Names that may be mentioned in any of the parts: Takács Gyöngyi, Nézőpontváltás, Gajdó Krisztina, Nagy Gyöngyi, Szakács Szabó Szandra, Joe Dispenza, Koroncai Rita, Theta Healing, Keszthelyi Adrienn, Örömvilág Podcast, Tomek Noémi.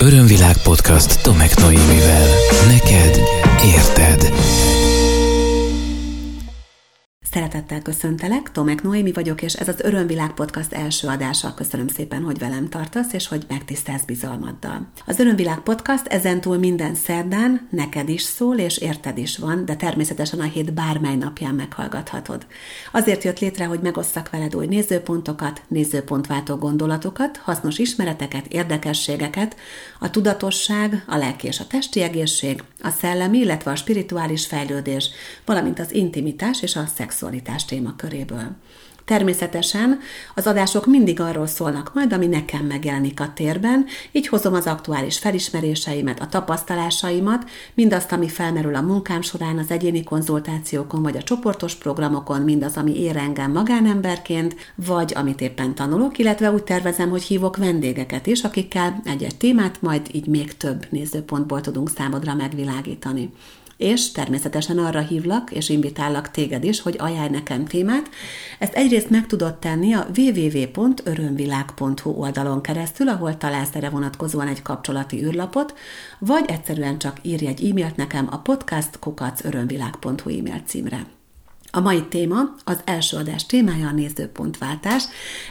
Örömvilág Podcast Tomek Noémivel. Neked érted. Szeretettel köszöntelek, Tomek Noémi vagyok, és ez az Örömvilág Podcast első adása. Köszönöm szépen, hogy velem tartasz, és hogy megtisztelsz bizalmaddal. Az Örömvilág Podcast ezentúl minden szerdán neked is szól, és érted is van, de természetesen a hét bármely napján meghallgathatod. Azért jött létre, hogy megosszak veled új nézőpontokat, nézőpontváltó gondolatokat, hasznos ismereteket, érdekességeket, a tudatosság, a lelki és a testi egészség, a szellemi, illetve a spirituális fejlődés, valamint az intimitás és a szexualitás témaköréből. Természetesen az adások mindig arról szólnak majd, ami nekem megjelenik a térben, így hozom az aktuális felismeréseimet, a tapasztalásaimat, mindazt, ami felmerül a munkám során, az egyéni konzultációkon, vagy a csoportos programokon, mindaz, ami ér engem magánemberként, vagy amit éppen tanulok, illetve úgy tervezem, hogy hívok vendégeket is, akikkel egy-egy témát majd így még több nézőpontból tudunk számodra megvilágítani. És természetesen arra hívlak és invitállak téged is, hogy ajánlj nekem témát. Ezt egyrészt meg tudod tenni a www.örömvilág.hu oldalon keresztül, ahol találsz erre vonatkozóan egy kapcsolati űrlapot, vagy egyszerűen csak írj egy e-mailt nekem a podcast@örömvilág.hu e-mail címre. A mai téma, az első adás témája a nézőpontváltás.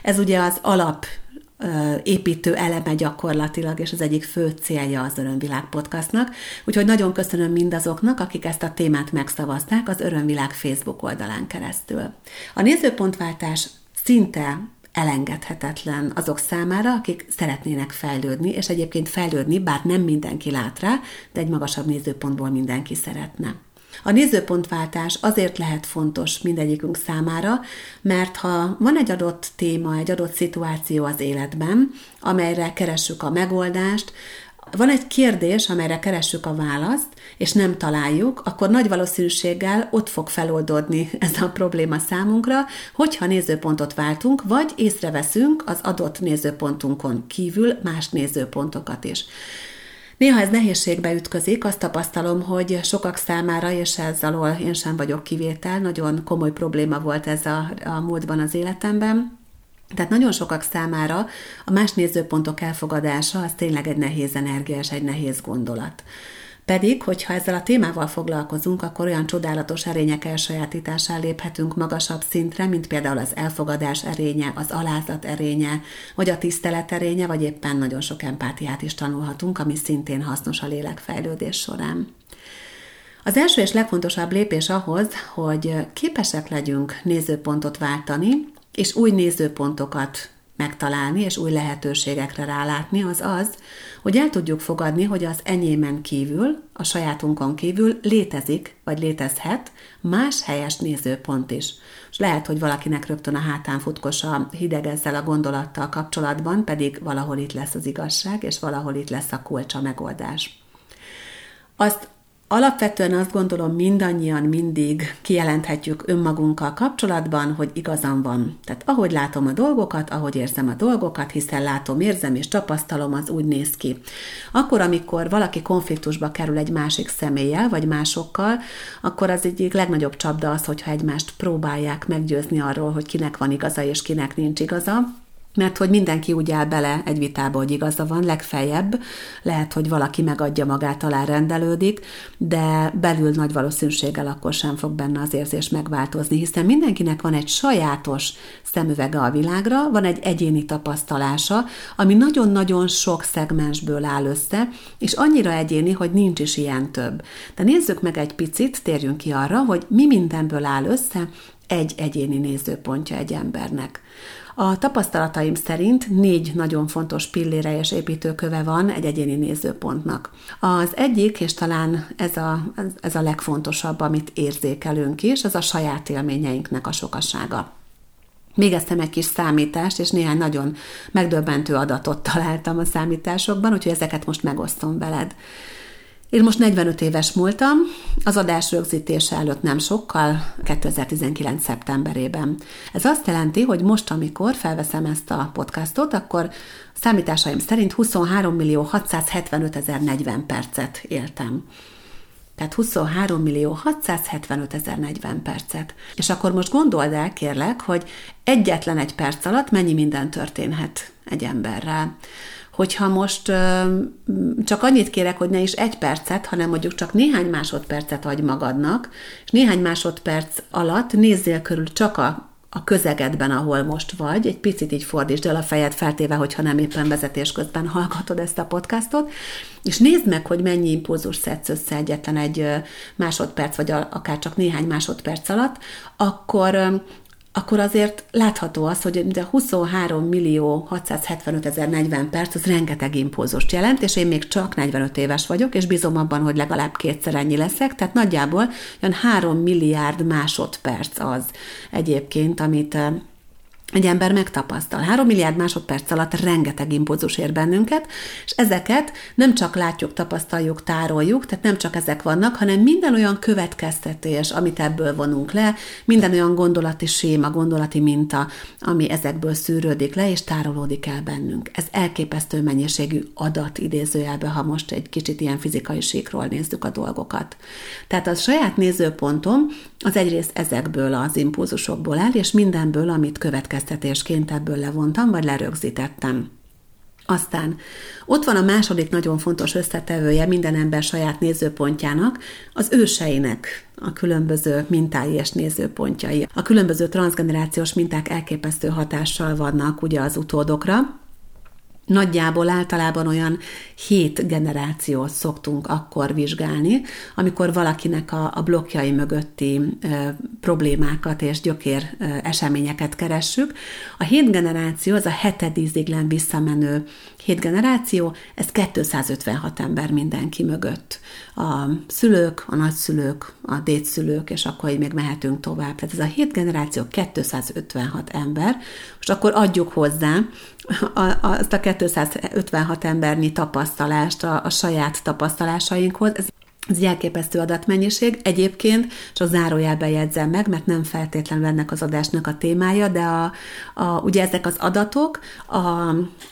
Ez ugye az alap építő eleme gyakorlatilag, és az egyik fő célja az Örömvilág Podcastnak. Úgyhogy nagyon köszönöm mindazoknak, akik ezt a témát megszavazták az Örömvilág Facebook oldalán keresztül. A nézőpontváltás szinte elengedhetetlen azok számára, akik szeretnének fejlődni, és egyébként fejlődni, bár nem mindenki lát rá, de egy magasabb nézőpontból mindenki szeretne. A nézőpontváltás azért lehet fontos mindegyikünk számára, mert ha van egy adott téma, egy adott szituáció az életben, amelyre keressük a megoldást, van egy kérdés, amelyre keressük a választ, és nem találjuk, akkor nagy valószínűséggel ott fog feloldódni ez a probléma számunkra, hogyha nézőpontot váltunk, vagy észreveszünk az adott nézőpontunkon kívül más nézőpontokat is. Néha ez nehézségbe ütközik, azt tapasztalom, hogy sokak számára, és ezzel én sem vagyok kivétel, nagyon komoly probléma volt ez a múltban az életemben. Tehát nagyon sokak számára a más nézőpontok elfogadása az tényleg egy nehéz energia és egy nehéz gondolat. Pedig, hogyha ezzel a témával foglalkozunk, akkor olyan csodálatos erények elsajátításán léphetünk magasabb szintre, mint például az elfogadás erénye, az alázat erénye, vagy a tisztelet erénye, vagy éppen nagyon sok empátiát is tanulhatunk, ami szintén hasznos a lélekfejlődés során. Az első és legfontosabb lépés ahhoz, hogy képesek legyünk nézőpontot váltani, és új nézőpontokat megtalálni, és új lehetőségekre rálátni, az, hogy el tudjuk fogadni, hogy az enyémen kívül, a sajátunkon kívül létezik, vagy létezhet más helyes nézőpont is. És lehet, hogy valakinek rögtön a hátán futkos a hideg ezzel a gondolattal kapcsolatban, pedig valahol itt lesz az igazság, és valahol itt lesz a kulcs, a megoldás. Alapvetően azt gondolom, mindannyian mindig kijelenthetjük önmagunkkal kapcsolatban, hogy igazam van. Tehát ahogy látom a dolgokat, ahogy érzem a dolgokat, hiszen látom, érzem és tapasztalom, az úgy néz ki. Akkor, amikor valaki konfliktusba kerül egy másik személlyel, vagy másokkal, akkor az egyik legnagyobb csapda az, hogyha egymást próbálják meggyőzni arról, hogy kinek van igaza és kinek nincs igaza. Mert hogy mindenki úgy áll bele egy vitába, hogy igaza van, legfeljebb lehet, hogy valaki megadja magát, alá rendelődik, de belül nagy valószínűséggel akkor sem fog benne az érzés megváltozni, hiszen mindenkinek van egy sajátos szemüvege a világra, van egy egyéni tapasztalása, ami nagyon-nagyon sok szegmensből áll össze, és annyira egyéni, hogy nincs is ilyen több. De nézzük meg egy picit, térjünk ki arra, hogy mi mindenből áll össze egy egyéni nézőpontja egy embernek. A tapasztalataim szerint 4 nagyon fontos pillére és építőköve van egy egyéni nézőpontnak. Az egyik, és talán ez a legfontosabb, amit érzékelünk is, az a saját élményeinknek a sokasága. Végeztem egy kis számítást, és néhány nagyon megdöbbentő adatot találtam a számításokban, úgyhogy ezeket most megosztom veled. Én most 45 éves múltam, az adás rögzítése előtt nem sokkal, 2019. szeptemberében. Ez azt jelenti, hogy most, amikor felveszem ezt a podcastot, akkor számításaim szerint 23.675.040 percet éltem. Tehát 23.675.040 percet. És akkor most gondold el, kérlek, hogy egyetlen egy perc alatt mennyi minden történhet egy emberrel. hogyha most csak annyit kérek, hogy ne is egy percet, hanem mondjuk csak néhány másodpercet adj magadnak, és néhány másodperc alatt nézzél körül csak a közegedben, ahol most vagy, egy picit így fordítsd el a fejed, feltéve, hogyha nem éppen vezetés közben hallgatod ezt a podcastot, és nézd meg, hogy mennyi impulzus szedsz össze egyetlen egy másodperc, vagy akár csak néhány másodperc alatt, akkor azért látható az, hogy de 23.675.040 perc, az rengeteg impulzust jelent, és én még csak 45 éves vagyok, és bízom abban, hogy legalább kétszer ennyi leszek, tehát nagyjából olyan 3 milliárd másodperc az egyébként, amit egy ember megtapasztal. 3 milliárd másodperc alatt rengeteg impulzus ér bennünket, és ezeket nem csak látjuk, tapasztaljuk, tároljuk, tehát nem csak ezek vannak, hanem minden olyan következtetés, amit ebből vonunk le, minden olyan gondolati séma, gondolati minta, ami ezekből szűrődik le, és tárolódik el bennünk. Ez elképesztő mennyiségű adat idézőjelben, ha most egy kicsit ilyen fizikai síkról nézzük a dolgokat. Tehát a saját nézőpontom az egyrészt ezekből az impulzusokból áll, és mindenből, amit következtetésként ebből levontam, vagy lerögzítettem. Aztán ott van a második nagyon fontos összetevője minden ember saját nézőpontjának, az őseinek a különböző mintái és nézőpontjai. A különböző transzgenerációs minták elképesztő hatással vannak ugye az utódokra. Nagyjából általában olyan 7 generációt szoktunk akkor vizsgálni, amikor valakinek a blokkjai mögötti problémákat és gyökér eseményeket keressük. A 7 generáció, az a 7. íziglen visszamenő 7 generáció, ez 256 ember mindenki mögött. A szülők, a nagyszülők, a dédszülők, és akkor így még mehetünk tovább. Tehát ez a 7 generáció 256 ember. Most akkor adjuk hozzá azt a 256 embernyi tapasztalást a saját tapasztalásainkhoz. Ez egy elképesztő adatmennyiség. Egyébként, csak zárójelben jegyzem meg, mert nem feltétlenül ennek az adásnak a témája, de ugye ezek az adatok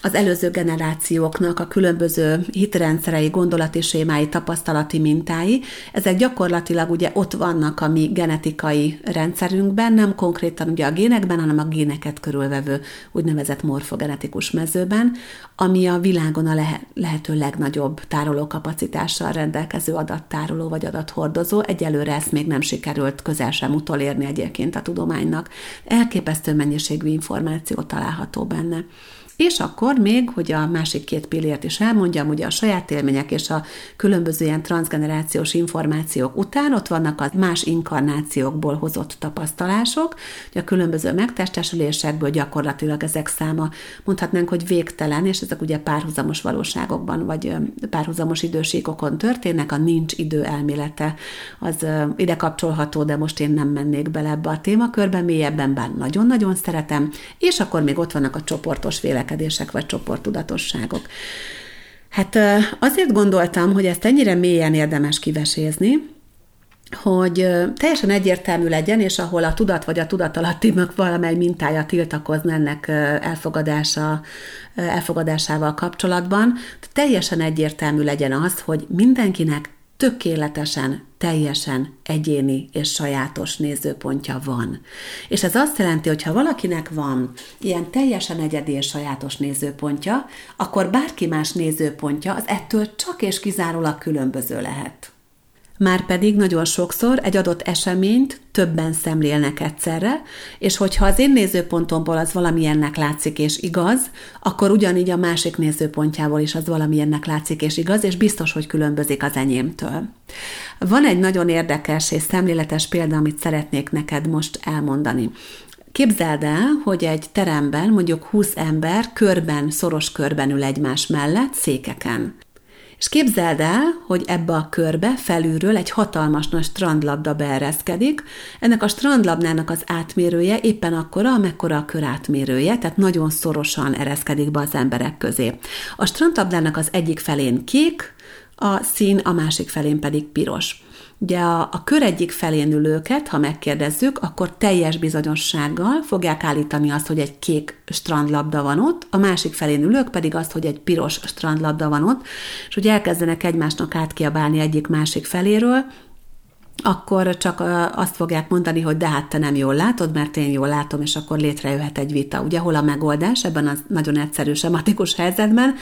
az előző generációknak a különböző hitrendszerei, gondolati sémái, tapasztalati mintái, ezek gyakorlatilag ugye ott vannak a mi genetikai rendszerünkben, nem konkrétan ugye a génekben, hanem a géneket körülvevő úgynevezett morfogenetikus mezőben, ami a világon a lehető legnagyobb tárolókapacitással rendelkező adattároló vagy adathordozó. Egyelőre ezt még nem sikerült közel sem utolérni egyébként a tudománynak. Elképesztő mennyiségű információ található benne. És akkor még, hogy a másik 2 pillért is elmondjam, ugye a saját élmények és a különböző ilyen transzgenerációs információk után ott vannak a más inkarnációkból hozott tapasztalások, ugye a különböző megtestesülésekből gyakorlatilag ezek száma mondhatnánk, hogy végtelen, és ezek ugye párhuzamos valóságokban, vagy párhuzamos idősíkokon történnek, a nincs idő elmélete az ide kapcsolható, de most én nem mennék bele ebbe a témakörbe mélyebben, bár nagyon-nagyon szeretem, és akkor még ott vannak a csoportos vélekedések, vagy csoporttudatosságok. Hát azért gondoltam, hogy ezt ennyire mélyen érdemes kivesézni, hogy teljesen egyértelmű legyen, és ahol a tudat vagy a tudatalattinak valamely mintája tiltakozna ennek elfogadásával kapcsolatban, teljesen egyértelmű legyen az, hogy mindenkinek tökéletesen, teljesen egyéni és sajátos nézőpontja van. És ez azt jelenti, hogy ha valakinek van ilyen teljesen egyedi és sajátos nézőpontja, akkor bárki más nézőpontja az ettől csak és kizárólag különböző lehet. Márpedig nagyon sokszor egy adott eseményt többen szemlélnek egyszerre, és hogyha az én nézőpontomból az valamilyennek látszik és igaz, akkor ugyanígy a másik nézőpontjából is az valamilyennek látszik és igaz, és biztos, hogy különbözik az enyémtől. Van egy nagyon érdekes és szemléletes példa, amit szeretnék neked most elmondani. Képzeld el, hogy egy teremben mondjuk 20 ember körben, szoros körben ül egymás mellett székeken. És képzeld el, hogy ebbe a körbe felülről egy hatalmas nagy strandlabda beereszkedik. Ennek a strandlabdának az átmérője éppen akkora, amekkora a kör átmérője, tehát nagyon szorosan ereszkedik be az emberek közé. A strandlabdának az egyik felén kék a szín, a másik felén pedig piros. Ugye a kör egyik felén ülőket, ha megkérdezzük, akkor teljes bizonyossággal fogják állítani azt, hogy egy kék strandlabda van ott, a másik felén ülők pedig azt, hogy egy piros strandlabda van ott, és ugye elkezdenek egymásnak átkiabálni egyik másik feléről, akkor csak azt fogják mondani, hogy de hát te nem jól látod, mert én jól látom, és akkor létrejöhet egy vita. Ugye hol a megoldás ebben a nagyon egyszerű sematikus helyzetben?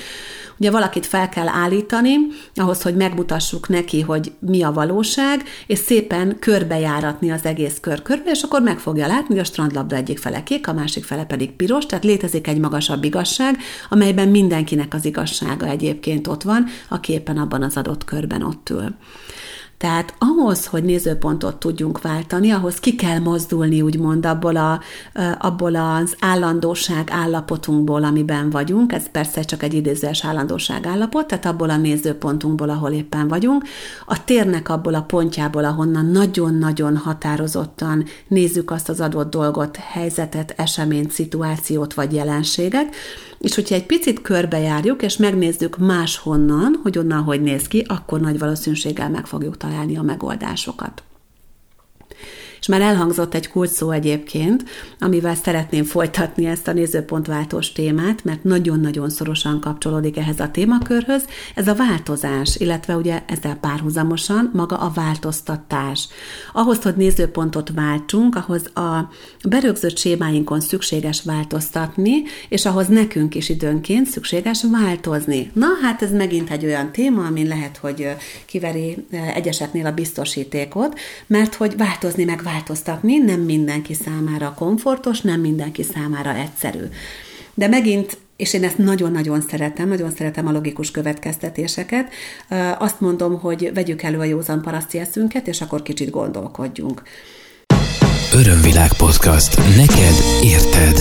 Ugye valakit fel kell állítani, ahhoz, hogy megmutassuk neki, hogy mi a valóság, és szépen körbejáratni az egész körbe, és akkor meg fogja látni, hogy a strandlabda egyik fele kék, a másik fele pedig piros, tehát létezik egy magasabb igazság, amelyben mindenkinek az igazsága egyébként ott van, aki éppen abban az adott körben ott ül. Tehát ahhoz, hogy nézőpontot tudjunk váltani, ahhoz ki kell mozdulni, úgymond, abból az állandóság állapotunkból, amiben vagyunk. Ez persze csak egy idézőes állandóság állapot, tehát abból a nézőpontunkból, ahol éppen vagyunk. A térnek abból a pontjából, ahonnan nagyon-nagyon határozottan nézzük azt az adott dolgot, helyzetet, eseményt, szituációt vagy jelenséget. És hogyha egy picit körbejárjuk, és megnézzük máshonnan, hogy onnan hogy néz ki, akkor nagy valószínűséggel meg fogjuk találni a megoldásokat. És már elhangzott egy kulcsszó egyébként, amivel szeretném folytatni ezt a nézőpontváltós témát, mert nagyon-nagyon szorosan kapcsolódik ehhez a témakörhöz. Ez a változás, illetve ugye ezzel párhuzamosan maga a változtatás. Ahhoz, hogy nézőpontot váltsunk, ahhoz a berögzött sémáinkon szükséges változtatni, és ahhoz nekünk is időnként szükséges változni. Na, hát ez megint egy olyan téma, amin lehet, hogy kiveri egyeseknél a biztosítékot, mert hogy változni meg változtatni nem mindenki számára komfortos, nem mindenki számára egyszerű. De megint, és én ezt nagyon szeretem a logikus következtetéseket, azt mondom, hogy vegyük elő a józan paraszti eszünket, és akkor kicsit gondolkodjunk. Örömvilág Podcast. Neked érted.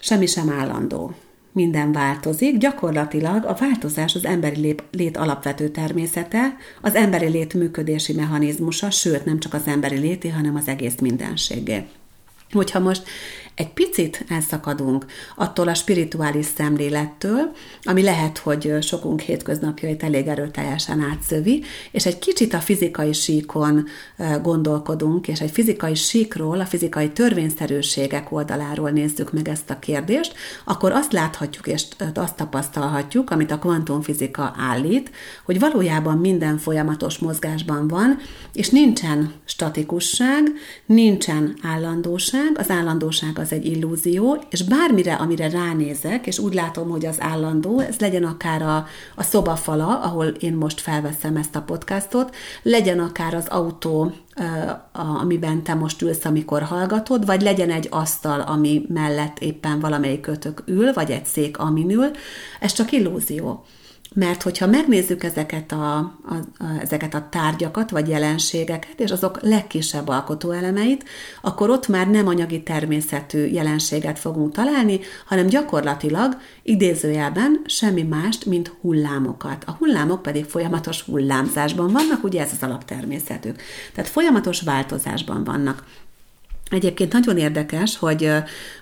Semmi sem állandó. Minden változik, gyakorlatilag a változás az emberi lét alapvető természete, az emberi lét működési mechanizmusa, sőt, nem csak az emberi lété, hanem az egész mindenségé. Hogyha most egy picit elszakadunk attól a spirituális szemlélettől, ami lehet, hogy sokunk hétköznapjait elég erőteljesen átszövi, és egy kicsit a fizikai síkon gondolkodunk, és egy fizikai síkról, a fizikai törvényszerűségek oldaláról nézzük meg ezt a kérdést, akkor azt láthatjuk és azt tapasztalhatjuk, amit a kvantumfizika állít, hogy valójában minden folyamatos mozgásban van, és nincsen statikusság, nincsen állandóság, az állandóság az egy illúzió, és bármire, amire ránézek, és úgy látom, hogy az állandó, ez legyen akár a szobafala, ahol én most felveszem ezt a podcastot, legyen akár az autó, amiben te most ülsz, amikor hallgatod, vagy legyen egy asztal, ami mellett éppen valamelyikőtök ül, vagy egy szék, amin ül, ez csak illúzió. Mert hogyha megnézzük ezeket a tárgyakat, vagy jelenségeket, és azok legkisebb alkotóelemeit, akkor ott már nem anyagi természetű jelenséget fogunk találni, hanem gyakorlatilag idézőjelben semmi mást, mint hullámokat. A hullámok pedig folyamatos hullámzásban vannak, ugye ez az alaptermészetük. Tehát folyamatos változásban vannak. Egyébként nagyon érdekes, hogy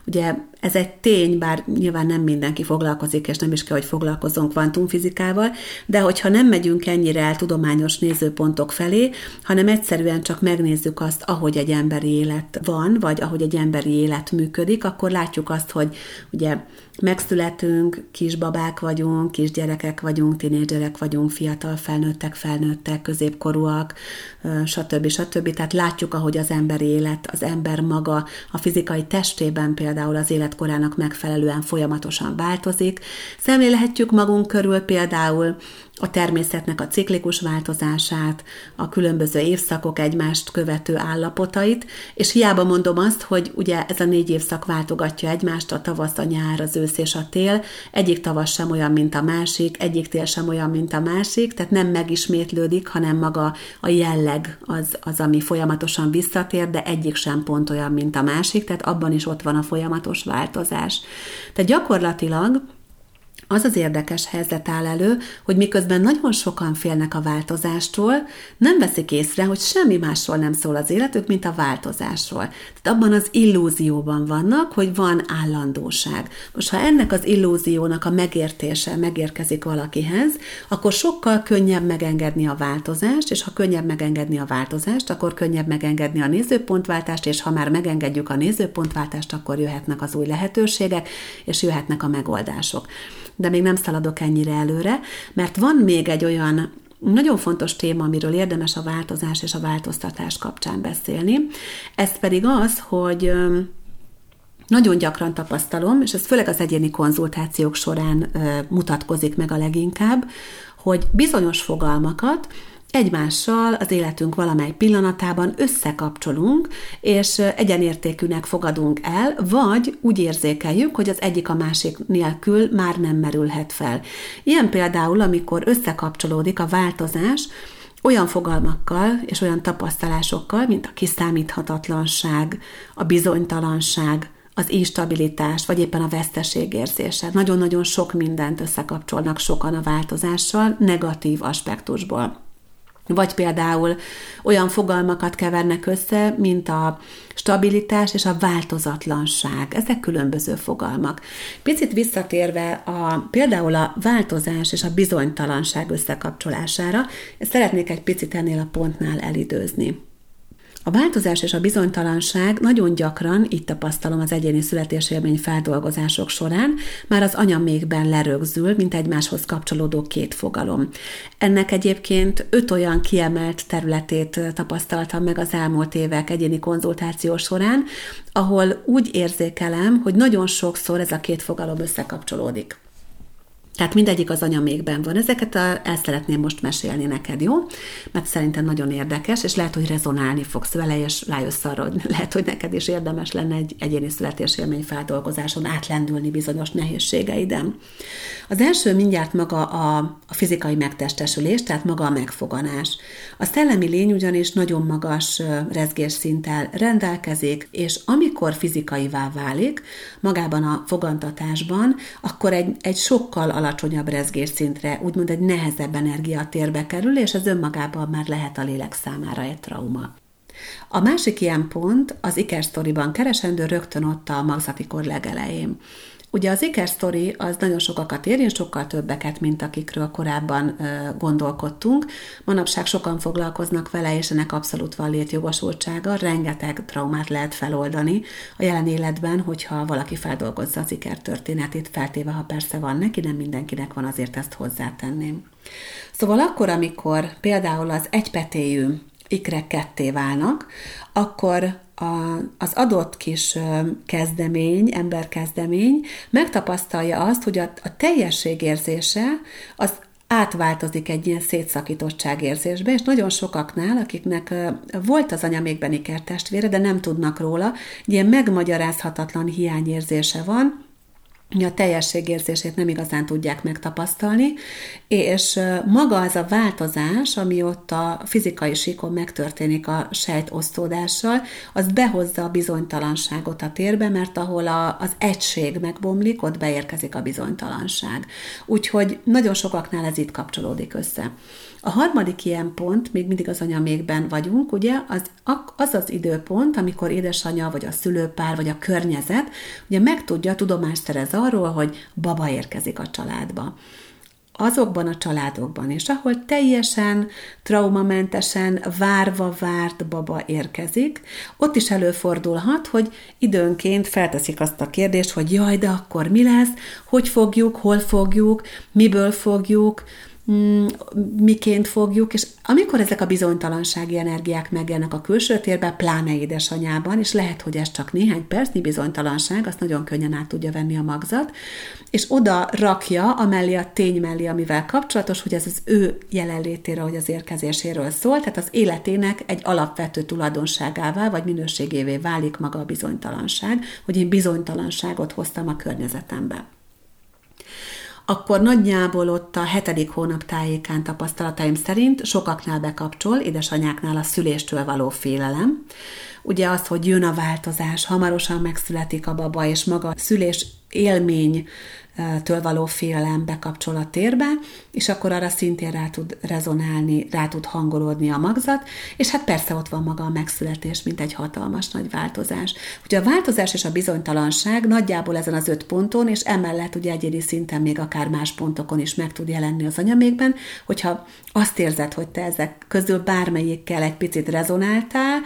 ugye ez egy tény, bár nyilván nem mindenki foglalkozik, és nem is kell, hogy foglalkozzon kvantumfizikával, de hogyha nem megyünk ennyire el tudományos nézőpontok felé, hanem egyszerűen csak megnézzük azt, ahogy egy emberi élet van, vagy ahogy egy emberi élet működik, akkor látjuk azt, hogy ugye megszületünk, kisbabák vagyunk, kisgyerekek vagyunk, tinédzserek vagyunk, fiatal felnőttek, középkorúak, stb. Tehát látjuk, ahogy az emberi élet, az ember maga a fizikai testében például az életkorának megfelelően folyamatosan változik. Szemlélhetjük magunk körül például a természetnek a ciklikus változását, a különböző évszakok egymást követő állapotait, és hiába mondom azt, hogy ugye ez a 4 évszak váltogatja egymást, a tavasz, a nyár, az ősz és a tél, egyik tavasz sem olyan, mint a másik, egyik tél sem olyan, mint a másik, tehát nem megismétlődik, hanem maga a jelleg az, ami folyamatosan visszatér, de egyik sem pont olyan, mint a másik, tehát abban is ott van a folyamatos változás. Tehát gyakorlatilag az az érdekes helyzet áll elő, hogy miközben nagyon sokan félnek a változástól, nem veszik észre, hogy semmi másról nem szól az életük, mint a változásról. Tehát abban az illúzióban vannak, hogy van állandóság. Most ha ennek az illúziónak a megértése megérkezik valakihez, akkor sokkal könnyebb megengedni a változást, és ha könnyebb megengedni a változást, akkor könnyebb megengedni a nézőpontváltást, és ha már megengedjük a nézőpontváltást, akkor jöhetnek az új lehetőségek, és jöhetnek a megoldások. De még nem szaladok ennyire előre, mert van még egy olyan nagyon fontos téma, amiről érdemes a változás és a változtatás kapcsán beszélni. Ez pedig az, hogy nagyon gyakran tapasztalom, és ez főleg az egyéni konzultációk során mutatkozik meg a leginkább, hogy bizonyos fogalmakat egymással az életünk valamely pillanatában összekapcsolunk, és egyenértékűnek fogadunk el, vagy úgy érzékeljük, hogy az egyik a másik nélkül már nem merülhet fel. Ilyen például, amikor összekapcsolódik a változás olyan fogalmakkal és olyan tapasztalásokkal, mint a kiszámíthatatlanság, a bizonytalanság, az instabilitás, vagy éppen a veszteségérzése. Nagyon-nagyon sok mindent összekapcsolnak sokan a változással, negatív aspektusból. Vagy például olyan fogalmakat kevernek össze, mint a stabilitás és a változatlanság. Ezek különböző fogalmak. Picit visszatérve például a változás és a bizonytalanság összekapcsolására, szeretnék egy picit ennél a pontnál elidőzni. A változás és a bizonytalanság nagyon gyakran, így tapasztalom az egyéni születésélmény feldolgozások során, már az anyamékben lerögzül, mint egymáshoz kapcsolódó két fogalom. Ennek egyébként 5 olyan kiemelt területét tapasztaltam meg az elmúlt évek egyéni konzultáció során, ahol úgy érzékelem, hogy nagyon sokszor ez a két fogalom összekapcsolódik. Tehát mindegyik az anyamékben van. Ezeket el szeretném most mesélni neked, jó? Mert szerintem nagyon érdekes, és lehet, hogy rezonálni fogsz vele, és rájössz arra, hogy lehet, hogy neked is érdemes lenne egy egyéni születésélmény feldolgozáson átlendülni bizonyos nehézségeiden. Az első mindjárt maga a fizikai megtestesülés, tehát maga a megfoganás. A szellemi lény ugyanis nagyon magas rezgésszinttel rendelkezik, és amikor fizikaivá válik, magában a fogantatásban, akkor egy sokkal alacsonyabb rezgésszintre, úgymond egy nehezebb energiatérbe kerül, és ez önmagában már lehet a lélek számára egy trauma. A másik ilyen pont az ikersztoriban keresendő, rögtön ott a magzati kor legelején. Ugye az ikersztori az nagyon sokakat érint, sokkal többeket, mint akikről korábban gondolkodtunk. Manapság sokan foglalkoznak vele, és ennek abszolút van létjogosultsága. Rengeteg traumát lehet feloldani a jelen életben, hogyha valaki feldolgozza az ikertörténetét, feltéve, ha persze van neki, nem mindenkinek van, azért ezt hozzátenném. Szóval akkor, amikor például az egypetéjű ikrek ketté válnak, akkor az adott kis kezdemény, emberkezdemény megtapasztalja azt, hogy a teljességérzése az átváltozik egy ilyen szétszakítottság érzésbe, és nagyon sokaknál, akiknek volt az anyamékben ikertestvére, de nem tudnak róla, ilyen megmagyarázhatatlan hiányérzése van, a teljességérzését nem igazán tudják megtapasztalni, és maga az a változás, ami ott a fizikai síkon megtörténik a sejtosztódással, az behozza a bizonytalanságot a térbe, mert ahol az egység megbomlik, ott beérkezik a bizonytalanság. Úgyhogy nagyon sokaknál ez itt kapcsolódik össze. A harmadik ilyen pont, még mindig az anyamékben vagyunk, ugye, az időpont, amikor édesanyja, vagy a szülőpár, vagy a környezet, ugye megtudja, tudomást szerez arról, hogy baba érkezik a családba. Azokban a családokban is, ahol teljesen traumamentesen várva várt baba érkezik, ott is előfordulhat, hogy időnként felteszik azt a kérdést, hogy jaj, de akkor mi lesz, hogy fogjuk, hol fogjuk, miből fogjuk, miként fogjuk, és amikor ezek a bizonytalansági energiák megjelennek a külső térben, pláne édesanyában, és lehet, hogy ez csak néhány percnyi bizonytalanság, azt nagyon könnyen át tudja venni a magzat, és oda rakja amellé a tény mellé, amivel kapcsolatos, hogy ez az ő jelenlétére, vagy az érkezéséről szól, tehát az életének egy alapvető tulajdonságává, vagy minőségévé válik maga a bizonytalanság, hogy én bizonytalanságot hoztam a környezetembe. Akkor nagyjából ott a 7. hónap tájékán tapasztalataim szerint sokaknál bekapcsol, édesanyáknál a szüléstől való félelem. Ugye az, hogy jön a változás, hamarosan megszületik a baba, és maga a szülés élménytől való félelem bekapcsol a térbe, és akkor arra szintén rá tud rezonálni, rá tud hangolódni a magzat, és hát persze ott van maga a megszületés, mint egy hatalmas nagy változás. Ugye a változás és a bizonytalanság nagyjából ezen az 5 ponton, és emellett ugye egyéni szinten még akár más pontokon is meg tud jelenni az anyamékben, hogyha azt érzed, hogy te ezek közül bármelyikkel egy picit rezonáltál,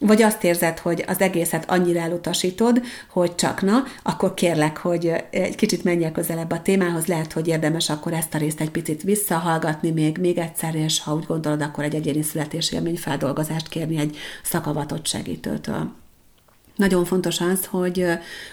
vagy azt érzed, hogy az egészet annyira elutasítod, hogy csak na, akkor kérlek, hogy egy kicsit menjél közelebb a témához, lehet, hogy érdemes akkor ezt a részt egy picit visszahallgatni még egyszer, és ha úgy gondolod, akkor egy egyéni születési élményfeldolgozást kérni egy szakavatott segítőtől. Nagyon fontos az,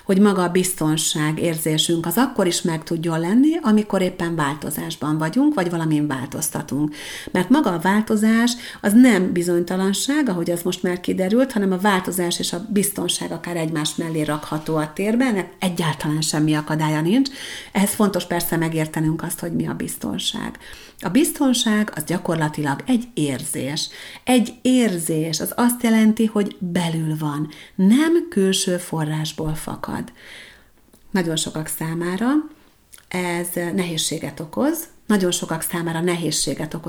hogy maga a biztonság érzésünk az akkor is meg tudjon lenni, amikor éppen változásban vagyunk, vagy valamin változtatunk. Mert maga a változás az nem bizonytalanság, ahogy az most már kiderült, hanem a változás és a biztonság akár egymás mellé rakható a térben, egyáltalán semmi akadálya nincs. Ehhez fontos persze megértenünk azt, hogy mi a biztonság. A biztonság az gyakorlatilag egy érzés. Egy érzés, az azt jelenti, hogy belül van, nem külső forrásból fakad. Nagyon sokak számára ez nehézséget okoz,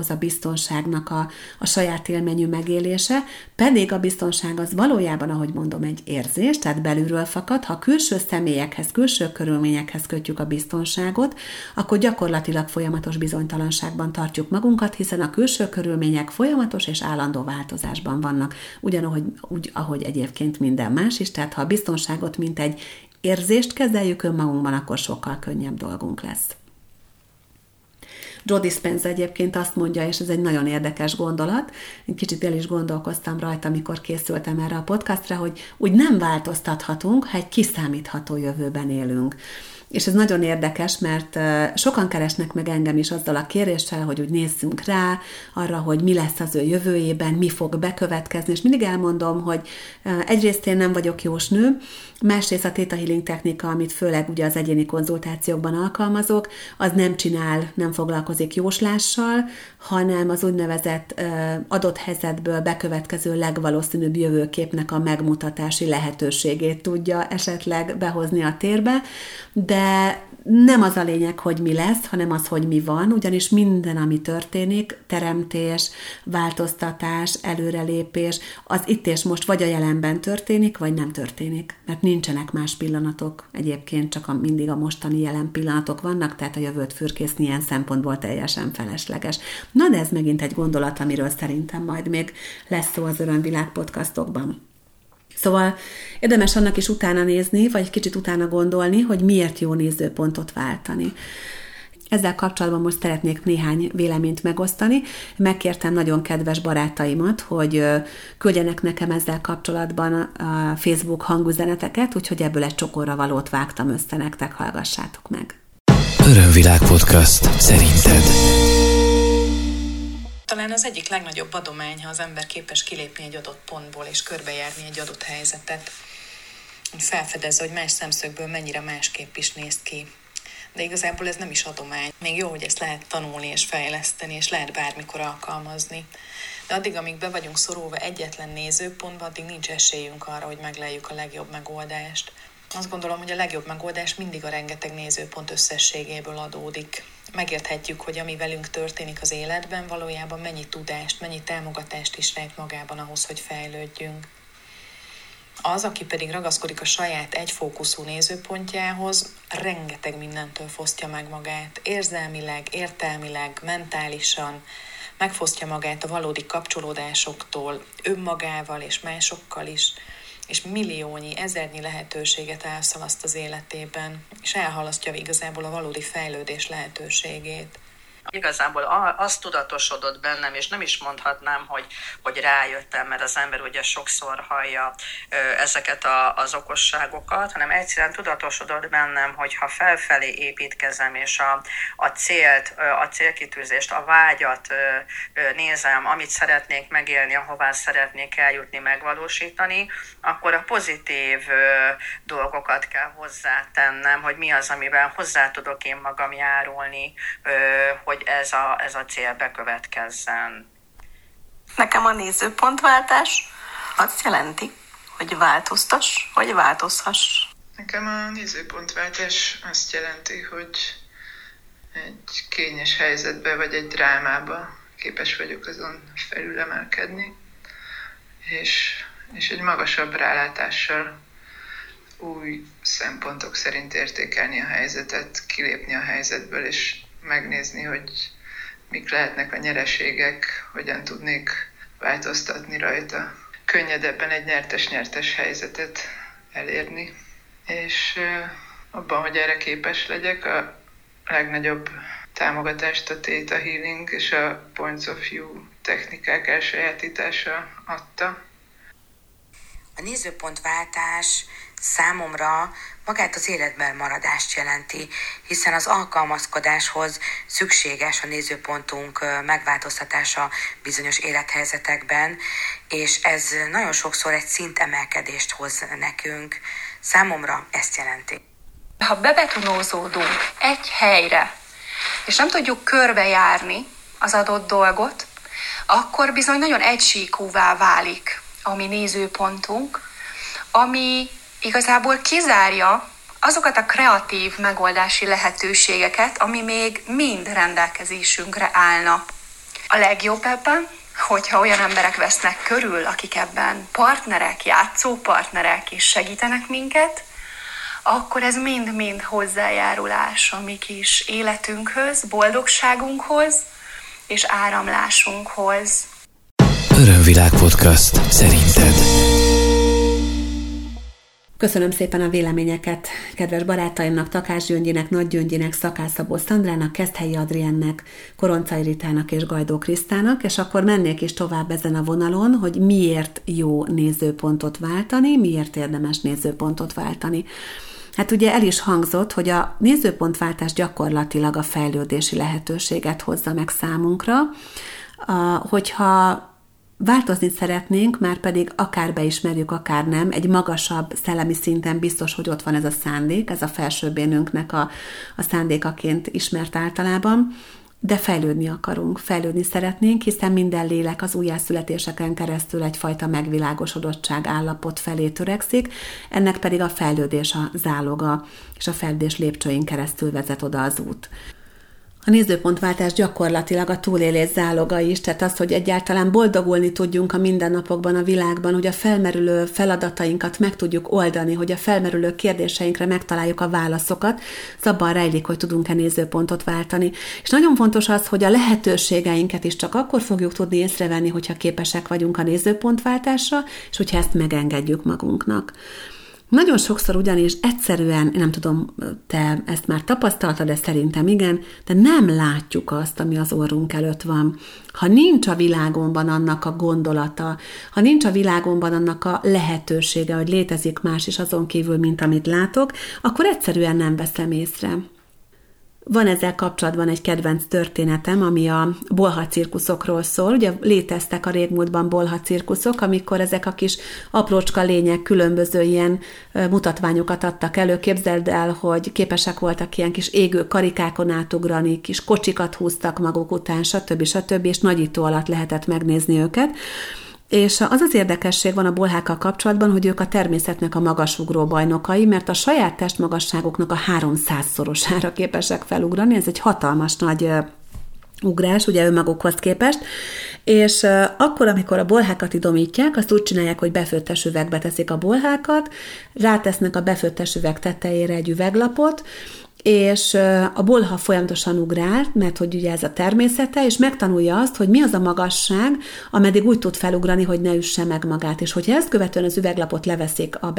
a biztonságnak a saját élményű megélése, pedig a biztonság az valójában, ahogy mondom, egy érzés, tehát belülről fakad. Ha külső személyekhez, külső körülményekhez kötjük a biztonságot, akkor gyakorlatilag folyamatos bizonytalanságban tartjuk magunkat, hiszen a külső körülmények folyamatos és állandó változásban vannak, ahogy egyébként minden más is, tehát ha a biztonságot mint egy érzést kezeljük önmagunkban, akkor sokkal könnyebb dolgunk lesz. Joe Dispenza egyébként azt mondja, és ez egy nagyon érdekes gondolat, egy kicsit el is gondolkoztam rajta, amikor készültem erre a podcastra, hogy úgy nem változtathatunk, ha egy kiszámítható jövőben élünk. És ez nagyon érdekes, mert sokan keresnek meg engem is azzal a kéréssel, hogy úgy nézzünk rá arra, hogy mi lesz az ő jövőjében, mi fog bekövetkezni, és mindig elmondom, hogy egyrészt én nem vagyok jósnő, másrészt a Theta Healing technika, amit főleg ugye az egyéni konzultációkban alkalmazok, az nem foglalkozik jóslással, hanem az úgynevezett adott helyzetből bekövetkező legvalószínűbb jövőképnek a megmutatási lehetőségét tudja esetleg behozni a térbe, de nem az a lényeg, hogy mi lesz, hanem az, hogy mi van, ugyanis minden, ami történik, teremtés, változtatás, előrelépés, az itt és most vagy a jelenben történik, vagy nem történik. Mert nincsenek más pillanatok, egyébként csak mindig a mostani jelen pillanatok vannak, tehát a jövőt fürkészni ilyen szempontból teljesen felesleges. Na, de ez megint egy gondolat, amiről szerintem majd még lesz szó az Örömvilág podcastokban. Szóval érdemes annak is utána nézni, vagy kicsit utána gondolni, hogy miért jó nézőpontot váltani. Ezzel kapcsolatban most szeretnék néhány véleményt megosztani. Megkértem nagyon kedves barátaimat, hogy küldjenek nekem ezzel kapcsolatban a Facebook hangüzeneteket, úgyhogy ebből egy csokorra valót vágtam össze nektek, hallgassátok meg. Örömvilág podcast. Szerinted? Talán az egyik legnagyobb adomány, ha az ember képes kilépni egy adott pontból és körbejárni egy adott helyzetet, hogy felfedezze, hogy más szemszögből mennyire másképp is néz ki. De igazából ez nem is adomány. Még jó, hogy ezt lehet tanulni és fejleszteni, és lehet bármikor alkalmazni. De addig, amíg be vagyunk szorulva egyetlen nézőpontba, addig nincs esélyünk arra, hogy megleljük a legjobb megoldást. Azt gondolom, hogy a legjobb megoldás mindig a rengeteg nézőpont összességéből adódik. Megérthetjük, hogy ami velünk történik az életben, valójában mennyi tudást, mennyi támogatást is rejt magában ahhoz, hogy fejlődjünk. Az, aki pedig ragaszkodik a saját egyfókuszú nézőpontjához, rengeteg mindentől fosztja meg magát. Érzelmileg, értelmileg, mentálisan megfosztja magát a valódi kapcsolódásoktól, önmagával és másokkal is, és milliónyi, ezernyi lehetőséget elszalaszt az életében, és elhalasztja igazából a valódi fejlődés lehetőségét. Igazából az tudatosodott bennem, és nem is mondhatnám, hogy rájöttem, mert az ember ugye sokszor hallja ezeket az okosságokat, hanem egyszerűen tudatosodott bennem, hogy ha felfelé építkezem, és a célt, a célkitűzést, a vágyat nézem, amit szeretnék megélni, ahová szeretnék eljutni, megvalósítani, akkor a pozitív dolgokat kell hozzátennem, hogy mi az, amiben hozzá tudok én magam járulni, hogy ez a cél bekövetkezzen. Nekem a nézőpontváltás azt jelenti, hogy változtass, vagy változhass. Nekem a nézőpontváltás azt jelenti, hogy egy kényes helyzetbe, vagy egy drámába képes vagyok azon felülemelkedni, és egy magasabb rálátással új szempontok szerint értékelni a helyzetet, kilépni a helyzetből, és megnézni, hogy mik lehetnek a nyereségek, hogyan tudnék változtatni rajta. könnyedebben egy nyertes-nyertes helyzetet elérni. És abban, hogy erre képes legyek, a legnagyobb támogatást a Theta Healing és a Points of You technikák elsajátítása adta. A nézőpontváltás számomra magát az életben maradást jelenti, hiszen az alkalmazkodáshoz szükséges a nézőpontunk megváltoztatása bizonyos élethelyzetekben, és ez nagyon sokszor egy szintemelkedést hoz nekünk. Számomra ezt jelenti. Ha bebetonózódunk egy helyre, és nem tudjuk körbejárni az adott dolgot, akkor bizony nagyon egysíkúvá válik a mi nézőpontunk, ami igazából kizárja azokat a kreatív megoldási lehetőségeket, ami még mind rendelkezésünkre állna. A legjobb ebben, hogyha olyan emberek vesznek körül, akik ebben partnerek, játszópartnerek és segítenek minket, akkor ez mind-mind hozzájárulás a mi kis életünkhöz, boldogságunkhoz és áramlásunkhoz. Örömvilág Podcast. Szerinted? Köszönöm szépen a véleményeket kedves barátaimnak, Takács Gyöngyinek, Nagy Gyöngyinek, Szakács Szabó Szandrának, Keszthelyi Adriennek, Koroncai Ritának és Gajdó Krisztának, és akkor mennék is tovább ezen a vonalon, hogy miért jó nézőpontot váltani, miért érdemes nézőpontot váltani. Hát ugye el is hangzott, hogy a nézőpontváltás gyakorlatilag a fejlődési lehetőséget hozza meg számunkra, hogyha változni szeretnénk, már pedig akár beismerjük, akár nem, egy magasabb szellemi szinten biztos, hogy ott van ez a szándék, ez a felsőbb énünknek a szándékaként ismert általában, de fejlődni akarunk, fejlődni szeretnénk, hiszen minden lélek az újjászületéseken keresztül egyfajta megvilágosodottság állapot felé törekszik, ennek pedig a fejlődés a záloga, és a fejlődés lépcsőin keresztül vezet oda az út. A nézőpontváltás gyakorlatilag a túlélés záloga is, tehát az, hogy egyáltalán boldogulni tudjunk a mindennapokban, a világban, hogy a felmerülő feladatainkat meg tudjuk oldani, hogy a felmerülő kérdéseinkre megtaláljuk a válaszokat, az abban rejlik, hogy tudunk-e nézőpontot váltani. És nagyon fontos az, hogy a lehetőségeinket is csak akkor fogjuk tudni észrevenni, hogyha képesek vagyunk a nézőpontváltásra, és hogyha ezt megengedjük magunknak. Nagyon sokszor ugyanis egyszerűen, nem tudom, te ezt már tapasztaltad, de szerintem igen, de nem látjuk azt, ami az orrunk előtt van. Ha nincs a világomban annak a gondolata, ha nincs a világomban annak a lehetősége, hogy létezik más is azon kívül, mint amit látok, akkor egyszerűen nem veszem észre. Van ezzel kapcsolatban egy kedvenc történetem, ami a bolhacirkuszokról szól. Ugye léteztek a régmúltban bolhacirkuszok, amikor ezek a kis aprócska lények különböző ilyen mutatványokat adtak elő. Képzeld el, hogy képesek voltak ilyen kis égő karikákon átugrani, kis kocsikat húztak maguk után, stb. És nagyító alatt lehetett megnézni őket. És az az érdekesség van a bolhákkal kapcsolatban, hogy ők a természetnek a magasugró bajnokai, mert a saját testmagasságuknak a 300-szorosára képesek felugrani, ez egy hatalmas nagy ugrás, ugye önmagukhoz képest, és akkor, amikor a bolhákat idomítják, azt úgy csinálják, hogy befőttes üvegbe teszik a bolhákat, rátesznek a befőttes üveg tetejére egy üveglapot, és a bolha folyamatosan ugrál, mert hogy ugye ez a természete, és megtanulja azt, hogy mi az a magasság, ameddig úgy tud felugrani, hogy ne üsse meg magát. És hogyha ezt követően az üveglapot leveszik a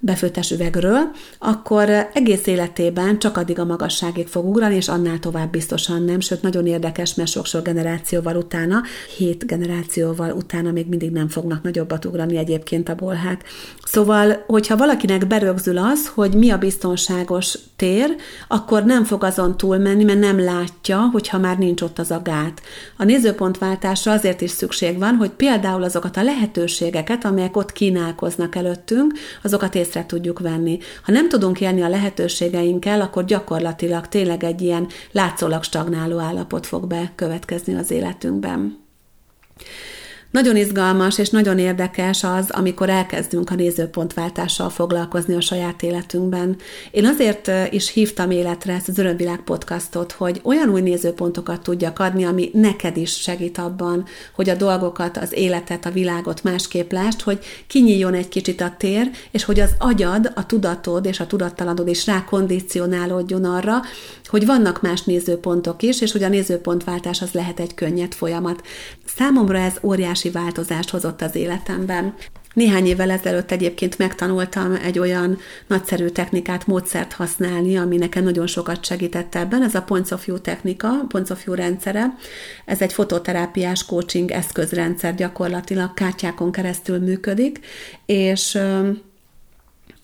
befőttes üvegről, akkor egész életében csak addig a magasságig fog ugrani, és annál tovább biztosan nem. Sőt, nagyon érdekes, mert sok-sok generációval utána, 7 generációval utána még mindig nem fognak nagyobbat ugrani egyébként a bolhák. Szóval, hogyha valakinek berögzül az, hogy mi a biztonságos tér, akkor nem fog azon túlmenni, mert nem látja, hogyha már nincs ott az a gát. A nézőpontváltásra azért is szükség van, hogy például azokat a lehetőségeket, amelyek ott kínálkoznak előttünk, azokat észre tudjuk venni. Ha nem tudunk élni a lehetőségeinkkel, akkor gyakorlatilag tényleg egy ilyen látszólag stagnáló állapot fog bekövetkezni az életünkben. Nagyon izgalmas és nagyon érdekes az, amikor elkezdünk a nézőpontváltással foglalkozni a saját életünkben. Én azért is hívtam életre ezt az Örömvilág podcastot, hogy olyan új nézőpontokat tudjak adni, ami neked is segít abban, hogy a dolgokat, az életet, a világot másképp lásd, hogy kinyíljon egy kicsit a tér, és hogy az agyad, a tudatod és a tudattalanod is rákondicionálódjon arra, hogy vannak más nézőpontok is, és hogy a nézőpontváltás az lehet egy könnyed folyamat. Számomra ez óriási óriási változást hozott az életemben. Néhány évvel ezelőtt egyébként megtanultam egy olyan nagyszerű technikát, módszert használni, ami nekem nagyon sokat segített ebben. Ez a Points of You technika, Points of You rendszere. Ez egy fototerápiás coaching eszközrendszer, gyakorlatilag kártyákon keresztül működik, és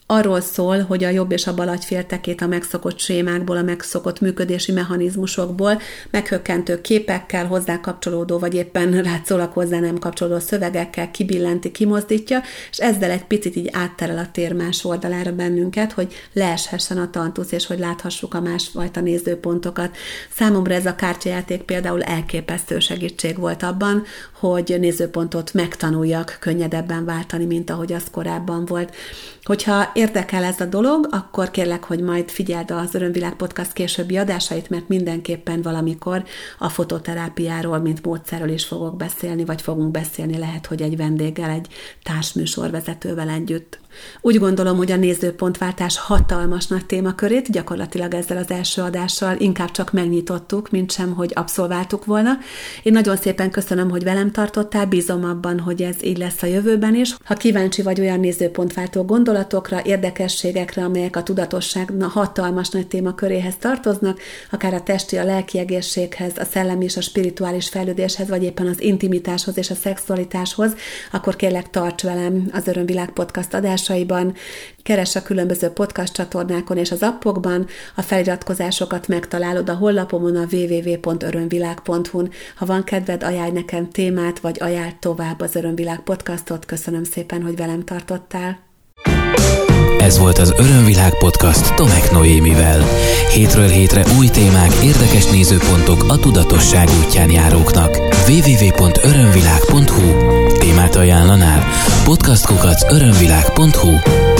arról szól, hogy a jobb és a bal agyféltekét a megszokott sémákból, a megszokott működési mechanizmusokból meghökkentő képekkel, hozzá kapcsolódó, vagy éppen rátszólag hozzá nem kapcsolódó szövegekkel kibillenti, kimozdítja, és ezzel egy picit így átterel a tér más oldalára bennünket, hogy leeshessen a tantusz, és hogy láthassuk a másfajta nézőpontokat. Számomra ez a kártyajáték például elképesztő segítség volt abban, hogy nézőpontot megtanuljak könnyedebben váltani, mint ahogy az korábban volt. Hogyha érdekel ez a dolog, akkor kérlek, hogy majd figyeld az Örömvilág Podcast későbbi adásait, mert mindenképpen valamikor a fototerápiáról, mint módszerről is fogok beszélni, vagy fogunk beszélni, lehet, hogy egy vendéggel, egy társműsorvezetővel együtt. Úgy gondolom, hogy a nézőpontváltás hatalmas nagy témakörét gyakorlatilag ezzel az első adással inkább csak megnyitottuk, mint sem, hogy abszolváltuk volna. Én nagyon szépen köszönöm, hogy velem tartottál, bízom abban, hogy ez így lesz a jövőben is. Ha kíváncsi vagy olyan nézőpontváltó gondolatokra, érdekességekre, amelyek a tudatosság hatalmas nagy témaköréhez tartoznak, akár a testi, a lelki egészséghez, a szellemi és a spirituális fejlődéshez, vagy éppen az intimitáshoz és a szexualitáshoz, akkor kérlek, tarts velem az Örömvilág Podcast adás. Keres a különböző podcast csatornákon és az appokban, a feliratkozásokat megtalálod a honlapomon, a www.örömvilág.hu-n. Ha van kedved, ajánlj nekem témát, vagy ajánlj tovább az Örömvilág Podcastot. Köszönöm szépen, hogy velem tartottál. Ez volt az Örömvilág Podcast Tomek Noémivel. Hétről hétre új témák, érdekes nézőpontok a tudatosság útján járóknak. www.örömvilág.hu. Témát ajánlanál? Podcast@örömvilág.hu